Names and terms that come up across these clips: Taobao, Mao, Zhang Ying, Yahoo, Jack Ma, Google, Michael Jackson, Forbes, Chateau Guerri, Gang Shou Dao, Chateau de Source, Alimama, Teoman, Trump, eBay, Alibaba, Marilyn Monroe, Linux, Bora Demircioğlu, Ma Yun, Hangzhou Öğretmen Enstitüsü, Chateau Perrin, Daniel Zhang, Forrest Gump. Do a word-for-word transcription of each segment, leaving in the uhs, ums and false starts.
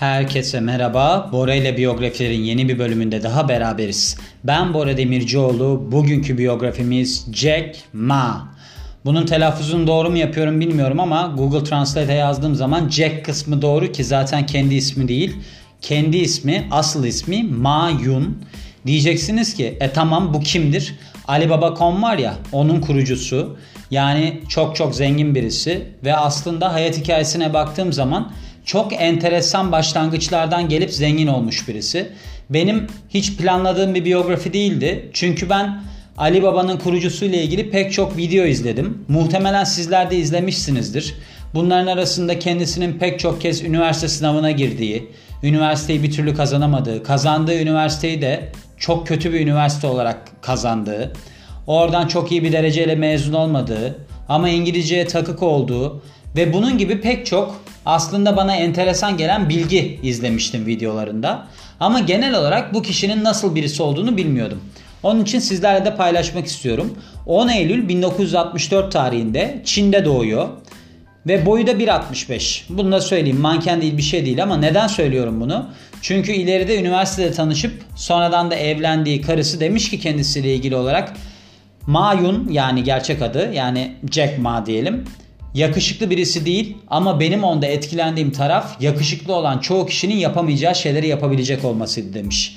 Herkese merhaba. Bora ile biyografilerin yeni bir bölümünde daha beraberiz. Ben Bora Demircioğlu. Bugünkü biyografimiz Jack Ma. Bunun telaffuzunu doğru mu yapıyorum bilmiyorum ama Google Translate'e yazdığım zaman Jack kısmı doğru ki zaten kendi ismi değil. Kendi ismi, asıl ismi Ma Yun. Diyeceksiniz ki e tamam bu kimdir? Alibaba nokta com var ya, onun kurucusu. Yani çok çok zengin birisi ve aslında hayat hikayesine baktığım zaman çok enteresan başlangıçlardan gelip zengin olmuş birisi. Benim hiç planladığım bir biyografi değildi. Çünkü ben Alibaba'nın kurucusuyla ilgili pek çok video izledim. Muhtemelen sizler de izlemişsinizdir. Bunların arasında kendisinin pek çok kez üniversite sınavına girdiği, üniversiteyi bir türlü kazanamadığı, kazandığı üniversiteyi de çok kötü bir üniversite olarak kazandığı, oradan çok iyi bir dereceyle mezun olmadığı ama İngilizceye takık olduğu ve bunun gibi pek çok aslında bana enteresan gelen bilgi izlemiştim videolarında. Ama genel olarak bu kişinin nasıl birisi olduğunu bilmiyordum. Onun için sizlerle de paylaşmak istiyorum. on Eylül bin dokuz yüz altmış dört tarihinde Çin'de doğuyor. Ve boyu da bir altmış beş. Bunu da söyleyeyim, manken değil bir şey değil ama neden söylüyorum bunu? Çünkü ileride üniversitede tanışıp sonradan da evlendiği karısı demiş ki kendisiyle ilgili olarak Ma Yun, yani gerçek adı, yani Jack Ma diyelim, yakışıklı birisi değil ama benim onda etkilendiğim taraf yakışıklı olan çoğu kişinin yapamayacağı şeyleri yapabilecek olmasıydı demiş.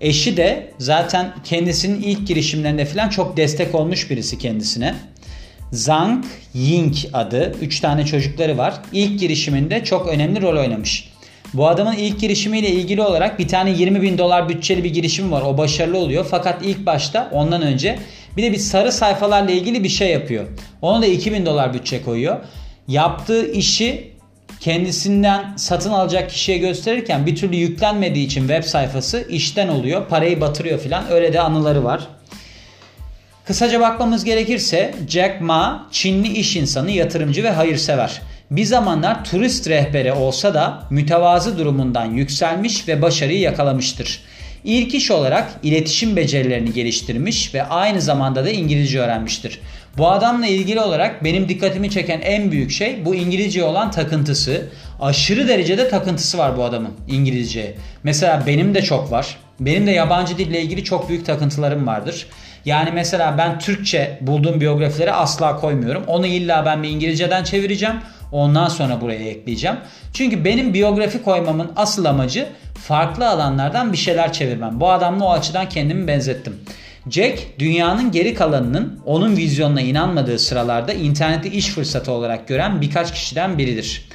Eşi de zaten kendisinin ilk girişimlerinde falan çok destek olmuş birisi kendisine. Zhang Ying adı. üç tane çocukları var. İlk girişiminde çok önemli rol oynamış. Bu adamın ilk girişimiyle ilgili olarak bir tane yirmi bin dolar bütçeli bir girişim var. O başarılı oluyor. Fakat ilk başta ondan önce bir de bir sarı sayfalarla ilgili bir şey yapıyor. Ona da iki bin dolar bütçe koyuyor. Yaptığı işi kendisinden satın alacak kişiye gösterirken bir türlü yüklenmediği için web sayfası işten oluyor. Parayı batırıyor filan. Öyle de anıları var. Kısaca bakmamız gerekirse Jack Ma Çinli iş insanı, yatırımcı ve hayırsever. Bir zamanlar turist rehberi olsa da mütevazı durumundan yükselmiş ve başarıyı yakalamıştır. İlk iş olarak iletişim becerilerini geliştirmiş ve aynı zamanda da İngilizce öğrenmiştir. Bu adamla ilgili olarak benim dikkatimi çeken en büyük şey bu İngilizce olan takıntısı. Aşırı derecede takıntısı var bu adamın İngilizceye. Mesela benim de çok var. Benim de yabancı dille ilgili çok büyük takıntılarım vardır. Yani mesela ben Türkçe bulduğum biyografileri asla koymuyorum. Onu illa ben bir İngilizceden çevireceğim. Ondan sonra buraya ekleyeceğim. Çünkü benim biyografi koymamın asıl amacı farklı alanlardan bir şeyler çevirmem. Bu adamla o açıdan kendimi benzettim. Jack, dünyanın geri kalanının onun vizyonuna inanmadığı sıralarda interneti iş fırsatı olarak gören birkaç kişiden biridir.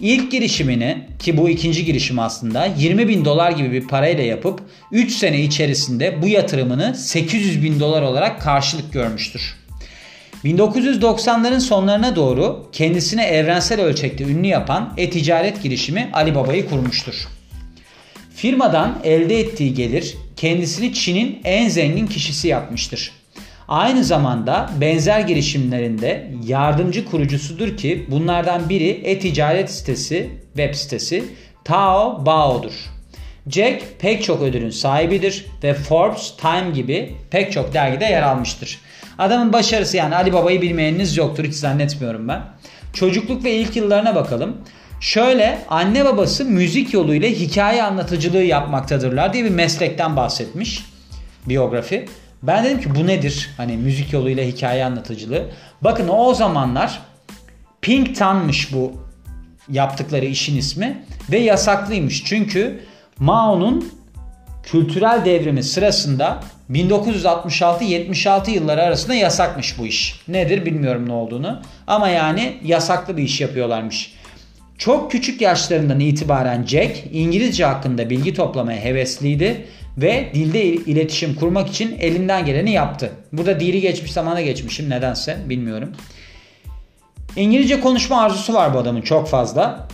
İlk girişimini, ki bu ikinci girişimi aslında, yirmi bin dolar gibi bir parayla yapıp üç sene içerisinde bu yatırımını sekiz yüz bin dolar olarak karşılık görmüştür. bin dokuz yüz doksanların sonlarına doğru kendisine evrensel ölçekte ünlü yapan e-ticaret girişimi Alibaba'yı kurmuştur. Firmadan elde ettiği gelir kendisini Çin'in en zengin kişisi yapmıştır. Aynı zamanda benzer girişimlerinde yardımcı kurucusudur ki bunlardan biri e-ticaret sitesi, web sitesi Taobao'dur. Jack pek çok ödülün sahibidir ve Forbes, Time gibi pek çok dergide yer almıştır. Adamın başarısı, yani Alibaba'yı bilmeyeniniz yoktur hiç zannetmiyorum ben. Çocukluk ve ilk yıllarına bakalım. Şöyle, anne babası müzik yoluyla hikaye anlatıcılığı yapmaktadırlar diye bir meslekten bahsetmiş biyografi. Ben dedim ki bu nedir? Hani müzik yoluyla hikaye anlatıcılığı. Bakın o zamanlar Pink Tan'mış bu yaptıkları işin ismi ve yasaklıymış. Çünkü Mao'nun kültürel devrimi sırasında bin dokuz yüz altmış altı yetmiş altı yılları arasında yasakmış bu iş. Nedir bilmiyorum ne olduğunu ama yani yasaklı bir iş yapıyorlarmış. Çok küçük yaşlarından itibaren Jack İngilizce hakkında bilgi toplamaya hevesliydi ve dilde iletişim kurmak için elinden geleni yaptı. Burada dili geçmiş, zamana geçmişim nedense bilmiyorum. İngilizce konuşma arzusu var bu adamın çok fazla.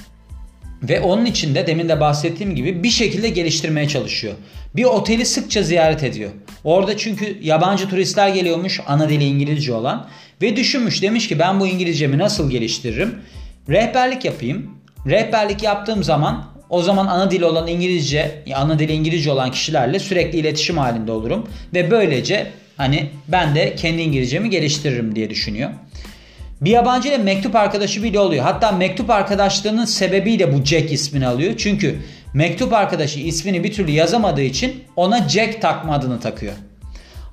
Ve onun için de demin de bahsettiğim gibi bir şekilde geliştirmeye çalışıyor. Bir oteli sıkça ziyaret ediyor. Orada çünkü yabancı turistler geliyormuş, ana dili İngilizce olan. Ve düşünmüş, demiş ki ben bu İngilizcemi nasıl geliştiririm? Rehberlik yapayım. Rehberlik yaptığım zaman o zaman ana dili olan İngilizce, ana dili İngilizce olan kişilerle sürekli iletişim halinde olurum. Ve böylece hani ben de kendi İngilizcemi geliştiririm diye düşünüyor. Bir yabancı ile mektup arkadaşı bile oluyor. Hatta mektup arkadaşlığının sebebiyle bu Jack ismini alıyor. Çünkü mektup arkadaşı ismini bir türlü yazamadığı için ona Jack takma adını takıyor.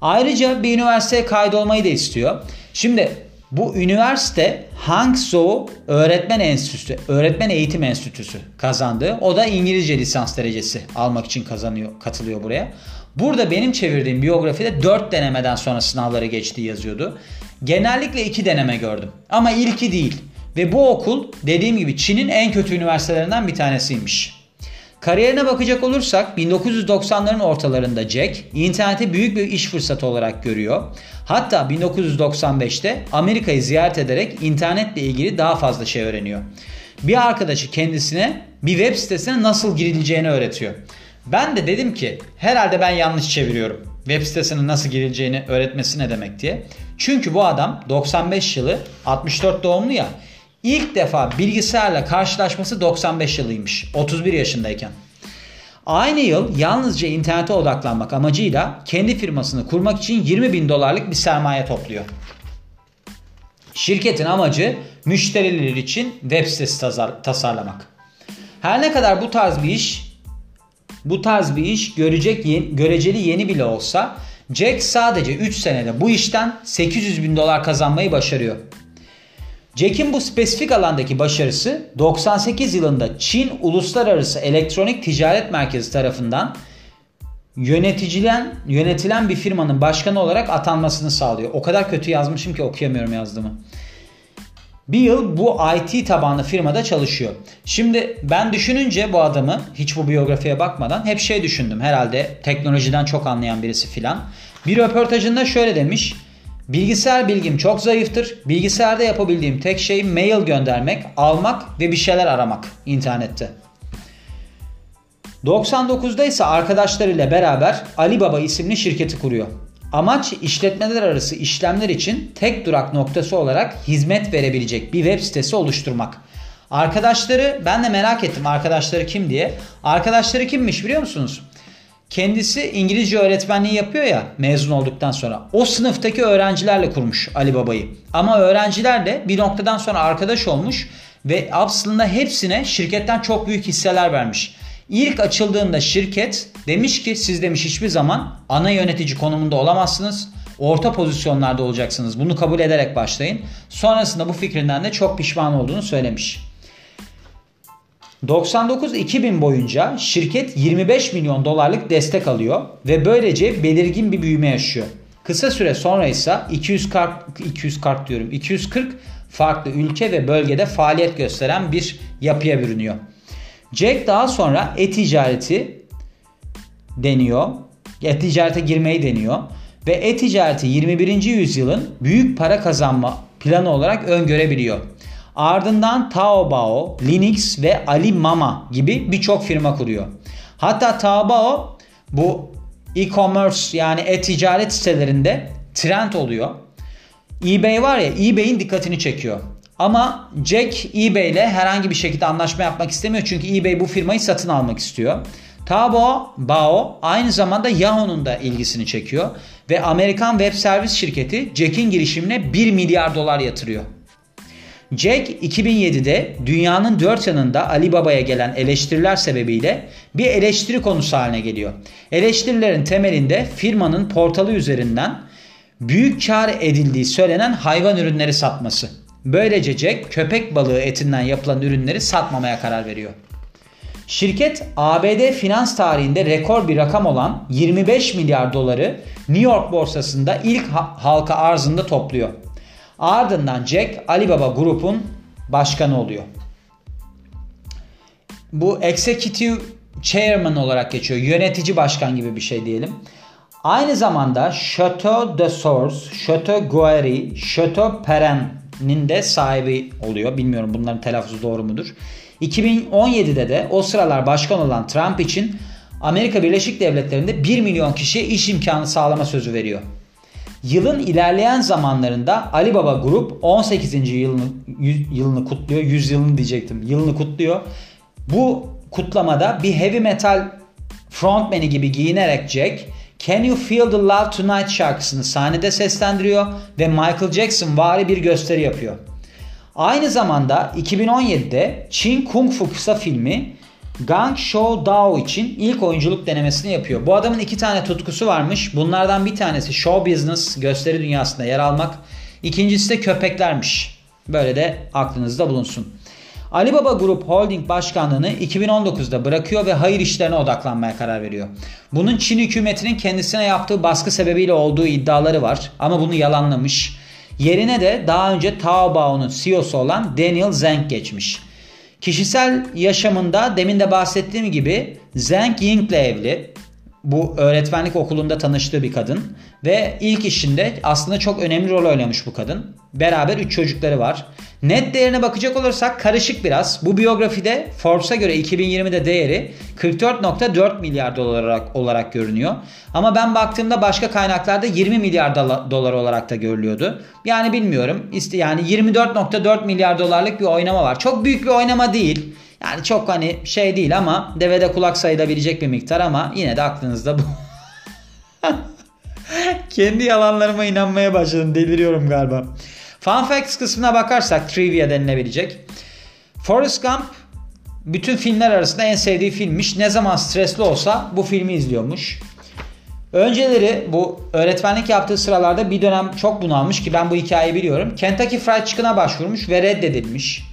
Ayrıca bir üniversiteye kaydolmayı da istiyor. Şimdi bu üniversite Hangzhou Öğretmen Enstitüsü, Öğretmen Eğitim Enstitüsü kazandı. O da İngilizce lisans derecesi almak için kazanıyor, katılıyor buraya. Burada benim çevirdiğim biyografide dört denemeden sonra sınavları geçti yazıyordu. Genellikle iki deneme gördüm ama ilki değil. Ve bu okul dediğim gibi Çin'in en kötü üniversitelerinden bir tanesiymiş. Kariyerine bakacak olursak bin dokuz yüz doksanların ortalarında Jack interneti büyük bir iş fırsatı olarak görüyor. Hatta bin dokuz yüz doksan beşte Amerika'yı ziyaret ederek internetle ilgili daha fazla şey öğreniyor. Bir arkadaşı kendisine bir web sitesine nasıl girileceğini öğretiyor. Ben de dedim ki herhalde ben yanlış çeviriyorum. Web sitesinin nasıl girileceğini öğretmesi ne demek diye. Çünkü bu adam doksan beş yılı, altmış dört doğumlu ya. İlk defa bilgisayarla karşılaşması doksan beş yılıymış. otuz bir yaşındayken. Aynı yıl yalnızca internete odaklanmak amacıyla kendi firmasını kurmak için yirmi bin dolarlık bir sermaye topluyor. Şirketin amacı müşteriler için web sitesi tasarlamak. Her ne kadar bu tarz bir iş Bu tarz bir iş görecek, göreceli yeni bile olsa Jack sadece üç senede bu işten sekiz yüz bin dolar kazanmayı başarıyor. Jack'in bu spesifik alandaki başarısı doksan sekiz yılında Çin Uluslararası Elektronik Ticaret Merkezi tarafından yönetilen, yönetilen bir firmanın başkanı olarak atanmasını sağlıyor. O kadar kötü yazmışım ki okuyamıyorum yazdığımı. Bir yıl bu I T tabanlı firmada çalışıyor. Şimdi ben düşününce bu adamı hiç bu biyografiye bakmadan hep şey düşündüm. Herhalde teknolojiden çok anlayan birisi filan. Bir röportajında şöyle demiş. Bilgisayar bilgim çok zayıftır. Bilgisayarda yapabildiğim tek şey mail göndermek, almak ve bir şeyler aramak internette. doksan dokuzda ise arkadaşlarıyla beraber Alibaba isimli şirketi kuruyor. Amaç işletmeler arası işlemler için tek durak noktası olarak hizmet verebilecek bir web sitesi oluşturmak. Arkadaşları, ben de merak ettim arkadaşları kim diye. Arkadaşları kimmiş biliyor musunuz? Kendisi İngilizce öğretmenliği yapıyor ya mezun olduktan sonra. O sınıftaki öğrencilerle kurmuş Alibaba'yı. Ama öğrenciler de bir noktadan sonra arkadaş olmuş ve aslında hepsine şirketten çok büyük hisseler vermiş. İlk açıldığında şirket demiş ki siz demiş hiçbir zaman ana yönetici konumunda olamazsınız. Orta pozisyonlarda olacaksınız. Bunu kabul ederek başlayın. Sonrasında bu fikrinden de çok pişman olduğunu söylemiş. doksan dokuz iki bin boyunca şirket yirmi beş milyon dolarlık destek alıyor ve böylece belirgin bir büyüme yaşıyor. Kısa süre sonra ise iki yüz kırk, iki yüz kırk diyorum, iki yüz kırk farklı ülke ve bölgede faaliyet gösteren bir yapıya bürünüyor. Jack daha sonra e-ticareti deniyor. E-ticarete girmeyi deniyor. Ve e-ticareti yirmi birinci yüzyılın büyük para kazanma planı olarak öngörebiliyor. Ardından Taobao, Linux ve Alimama gibi birçok firma kuruyor. Hatta Taobao bu e-commerce yani e-ticaret sitelerinde trend oluyor. eBay var ya, eBay'in dikkatini çekiyor. Ama Jack eBay ile herhangi bir şekilde anlaşma yapmak istemiyor. Çünkü eBay bu firmayı satın almak istiyor. Taobao aynı zamanda Yahoo'nun da ilgisini çekiyor. Ve Amerikan web servis şirketi Jack'in girişimine bir milyar dolar yatırıyor. Jack iki bin yedide dünyanın dört yanında Alibaba'ya gelen eleştiriler sebebiyle bir eleştiri konusu haline geliyor. Eleştirilerin temelinde firmanın portalı üzerinden büyük kar edildiği söylenen hayvan ürünleri satması. Böylece Jack köpek balığı etinden yapılan ürünleri satmamaya karar veriyor. Şirket A B D finans tarihinde rekor bir rakam olan yirmi beş milyar doları New York borsasında ilk halka arzında topluyor. Ardından Jack Alibaba Group'un başkanı oluyor. Bu Executive Chairman olarak geçiyor. Yönetici başkan gibi bir şey diyelim. Aynı zamanda Chateau de Source, Chateau Guerri, Chateau Perrin'nin de sahibi oluyor. Bilmiyorum bunların telaffuzu doğru mudur. iki bin on yedide de o sıralar başkan olan Trump için Amerika Birleşik Devletleri'nde bir milyon kişiye iş imkanı sağlama sözü veriyor. Yılın ilerleyen zamanlarında Alibaba Grup on sekizinci yılını, yılını kutluyor. yüz yılını diyecektim. Yılını kutluyor. Bu kutlamada bir heavy metal frontmeni gibi giyinerek Jack "Can You Feel the Love Tonight" şarkısını sahnede seslendiriyor ve Michael Jackson vari bir gösteri yapıyor. Aynı zamanda iki bin on yedide Çin Kung Fu kısa filmi Gang Shou Dao için ilk oyunculuk denemesini yapıyor. Bu adamın iki tane tutkusu varmış. Bunlardan bir tanesi show business, gösteri dünyasında yer almak. İkincisi de köpeklermiş. Böyle de aklınızda bulunsun. Alibaba Grup Holding Başkanlığı'nı iki bin on dokuzda bırakıyor ve hayır işlerine odaklanmaya karar veriyor. Bunun Çin hükümetinin kendisine yaptığı baskı sebebiyle olduğu iddiaları var ama bunu yalanlamış. Yerine de daha önce Taobao'nun C E O'su olan Daniel Zhang geçmiş. Kişisel yaşamında demin de bahsettiğim gibi Zhang Ying'le evli. Bu öğretmenlik okulunda tanıştığı bir kadın ve ilk işinde aslında çok önemli rol oynamış bu kadın. Beraber üç çocukları var. Net değerine bakacak olursak karışık biraz. Bu biyografide Forbes'a göre iki bin yirmide değeri kırk dört nokta dört milyar dolar olarak, olarak görünüyor. Ama ben baktığımda başka kaynaklarda yirmi milyar dolar olarak da görülüyordu. Yani bilmiyorum. Yani yirmi dört nokta dört milyar dolarlık bir oynama var. Çok büyük bir oynama değil. Yani çok hani şey değil ama devede kulak sayılabilecek bir miktar ama yine de aklınızda bu. Kendi yalanlarıma inanmaya başladım. Deliriyorum galiba. Fun facts kısmına bakarsak trivia denilebilecek. Forrest Gump bütün filmler arasında en sevdiği filmmiş. Ne zaman stresli olsa bu filmi izliyormuş. Önceleri bu öğretmenlik yaptığı sıralarda bir dönem çok bunalmış ki ben bu hikayeyi biliyorum. Kentucky Fried Chicken'a başvurmuş ve reddedilmiş.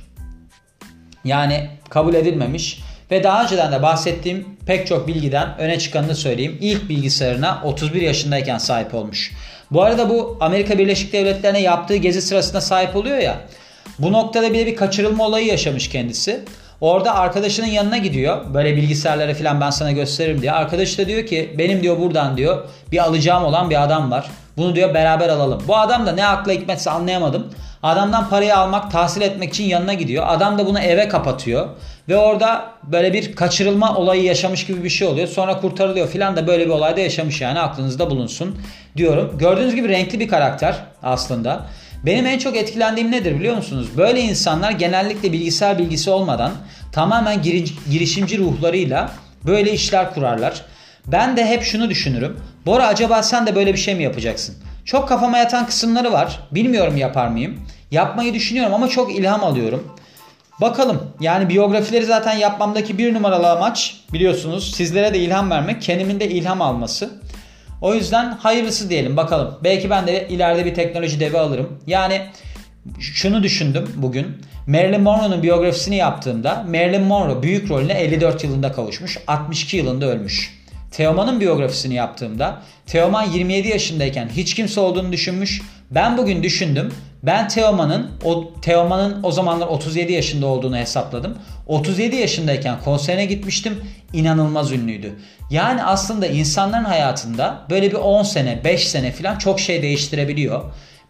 Yani kabul edilmemiş ve daha önceden de bahsettiğim pek çok bilgiden öne çıkanını söyleyeyim. İlk bilgisayarına otuz bir yaşındayken sahip olmuş. Bu arada bu Amerika Birleşik Devletleri'ne yaptığı gezi sırasında sahip oluyor ya. Bu noktada bile bir kaçırılma olayı yaşamış kendisi. Orada arkadaşının yanına gidiyor. Böyle bilgisayarları falan ben sana gösteririm diye. Arkadaşı da diyor ki benim diyor buradan diyor bir alacağım olan bir adam var. Bunu diyor beraber alalım. Bu adam da ne akla hikmetse anlayamadım. Adamdan parayı almak, tahsil etmek için yanına gidiyor. Adam da bunu eve kapatıyor. Ve orada böyle bir kaçırılma olayı yaşamış gibi bir şey oluyor. Sonra kurtarılıyor filan da böyle bir olayda yaşamış yani aklınızda bulunsun diyorum. Gördüğünüz gibi renkli bir karakter aslında. Benim en çok etkilendiğim nedir biliyor musunuz? Böyle insanlar genellikle bilgisayar bilgisi olmadan tamamen girişimci ruhlarıyla böyle işler kurarlar. Ben de hep şunu düşünürüm. Bora acaba sen de böyle bir şey mi yapacaksın? Çok kafama yatan kısımları var. Bilmiyorum yapar mıyım? Yapmayı düşünüyorum ama çok ilham alıyorum. Bakalım. Yani biyografileri zaten yapmamdaki bir numaralı amaç biliyorsunuz sizlere de ilham vermek, kendimin de ilham alması. O yüzden hayırlısı diyelim bakalım. Belki ben de ileride bir teknoloji devi alırım. Yani şunu düşündüm bugün. Marilyn Monroe'nun biyografisini yaptığımda Marilyn Monroe büyük rolüne elli dört yılında kavuşmuş, altmış iki yılında ölmüş. Teoman'ın biyografisini yaptığımda Teoman yirmi yedi yaşındayken hiç kimse olduğunu düşünmüş. Ben bugün düşündüm. Ben Teoman'ın o Teoman'ın o zamanlar otuz yedi yaşında olduğunu hesapladım. otuz yedi yaşındayken konserine gitmiştim. İnanılmaz ünlüydü. Yani aslında insanların hayatında böyle bir on sene, beş sene falan çok şey değiştirebiliyor.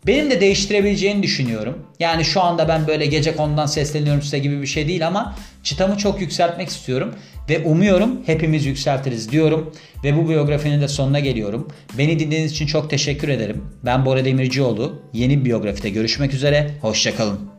Benim de değiştirebileceğini düşünüyorum. Yani şu anda ben böyle gece konudan sesleniyorum size gibi bir şey değil ama çıtamı çok yükseltmek istiyorum. Ve umuyorum hepimiz yükseltiriz diyorum. Ve bu biyografinin de sonuna geliyorum. Beni dinlediğiniz için çok teşekkür ederim. Ben Bora Demircioğlu. Yeni biyografide görüşmek üzere. Hoşçakalın.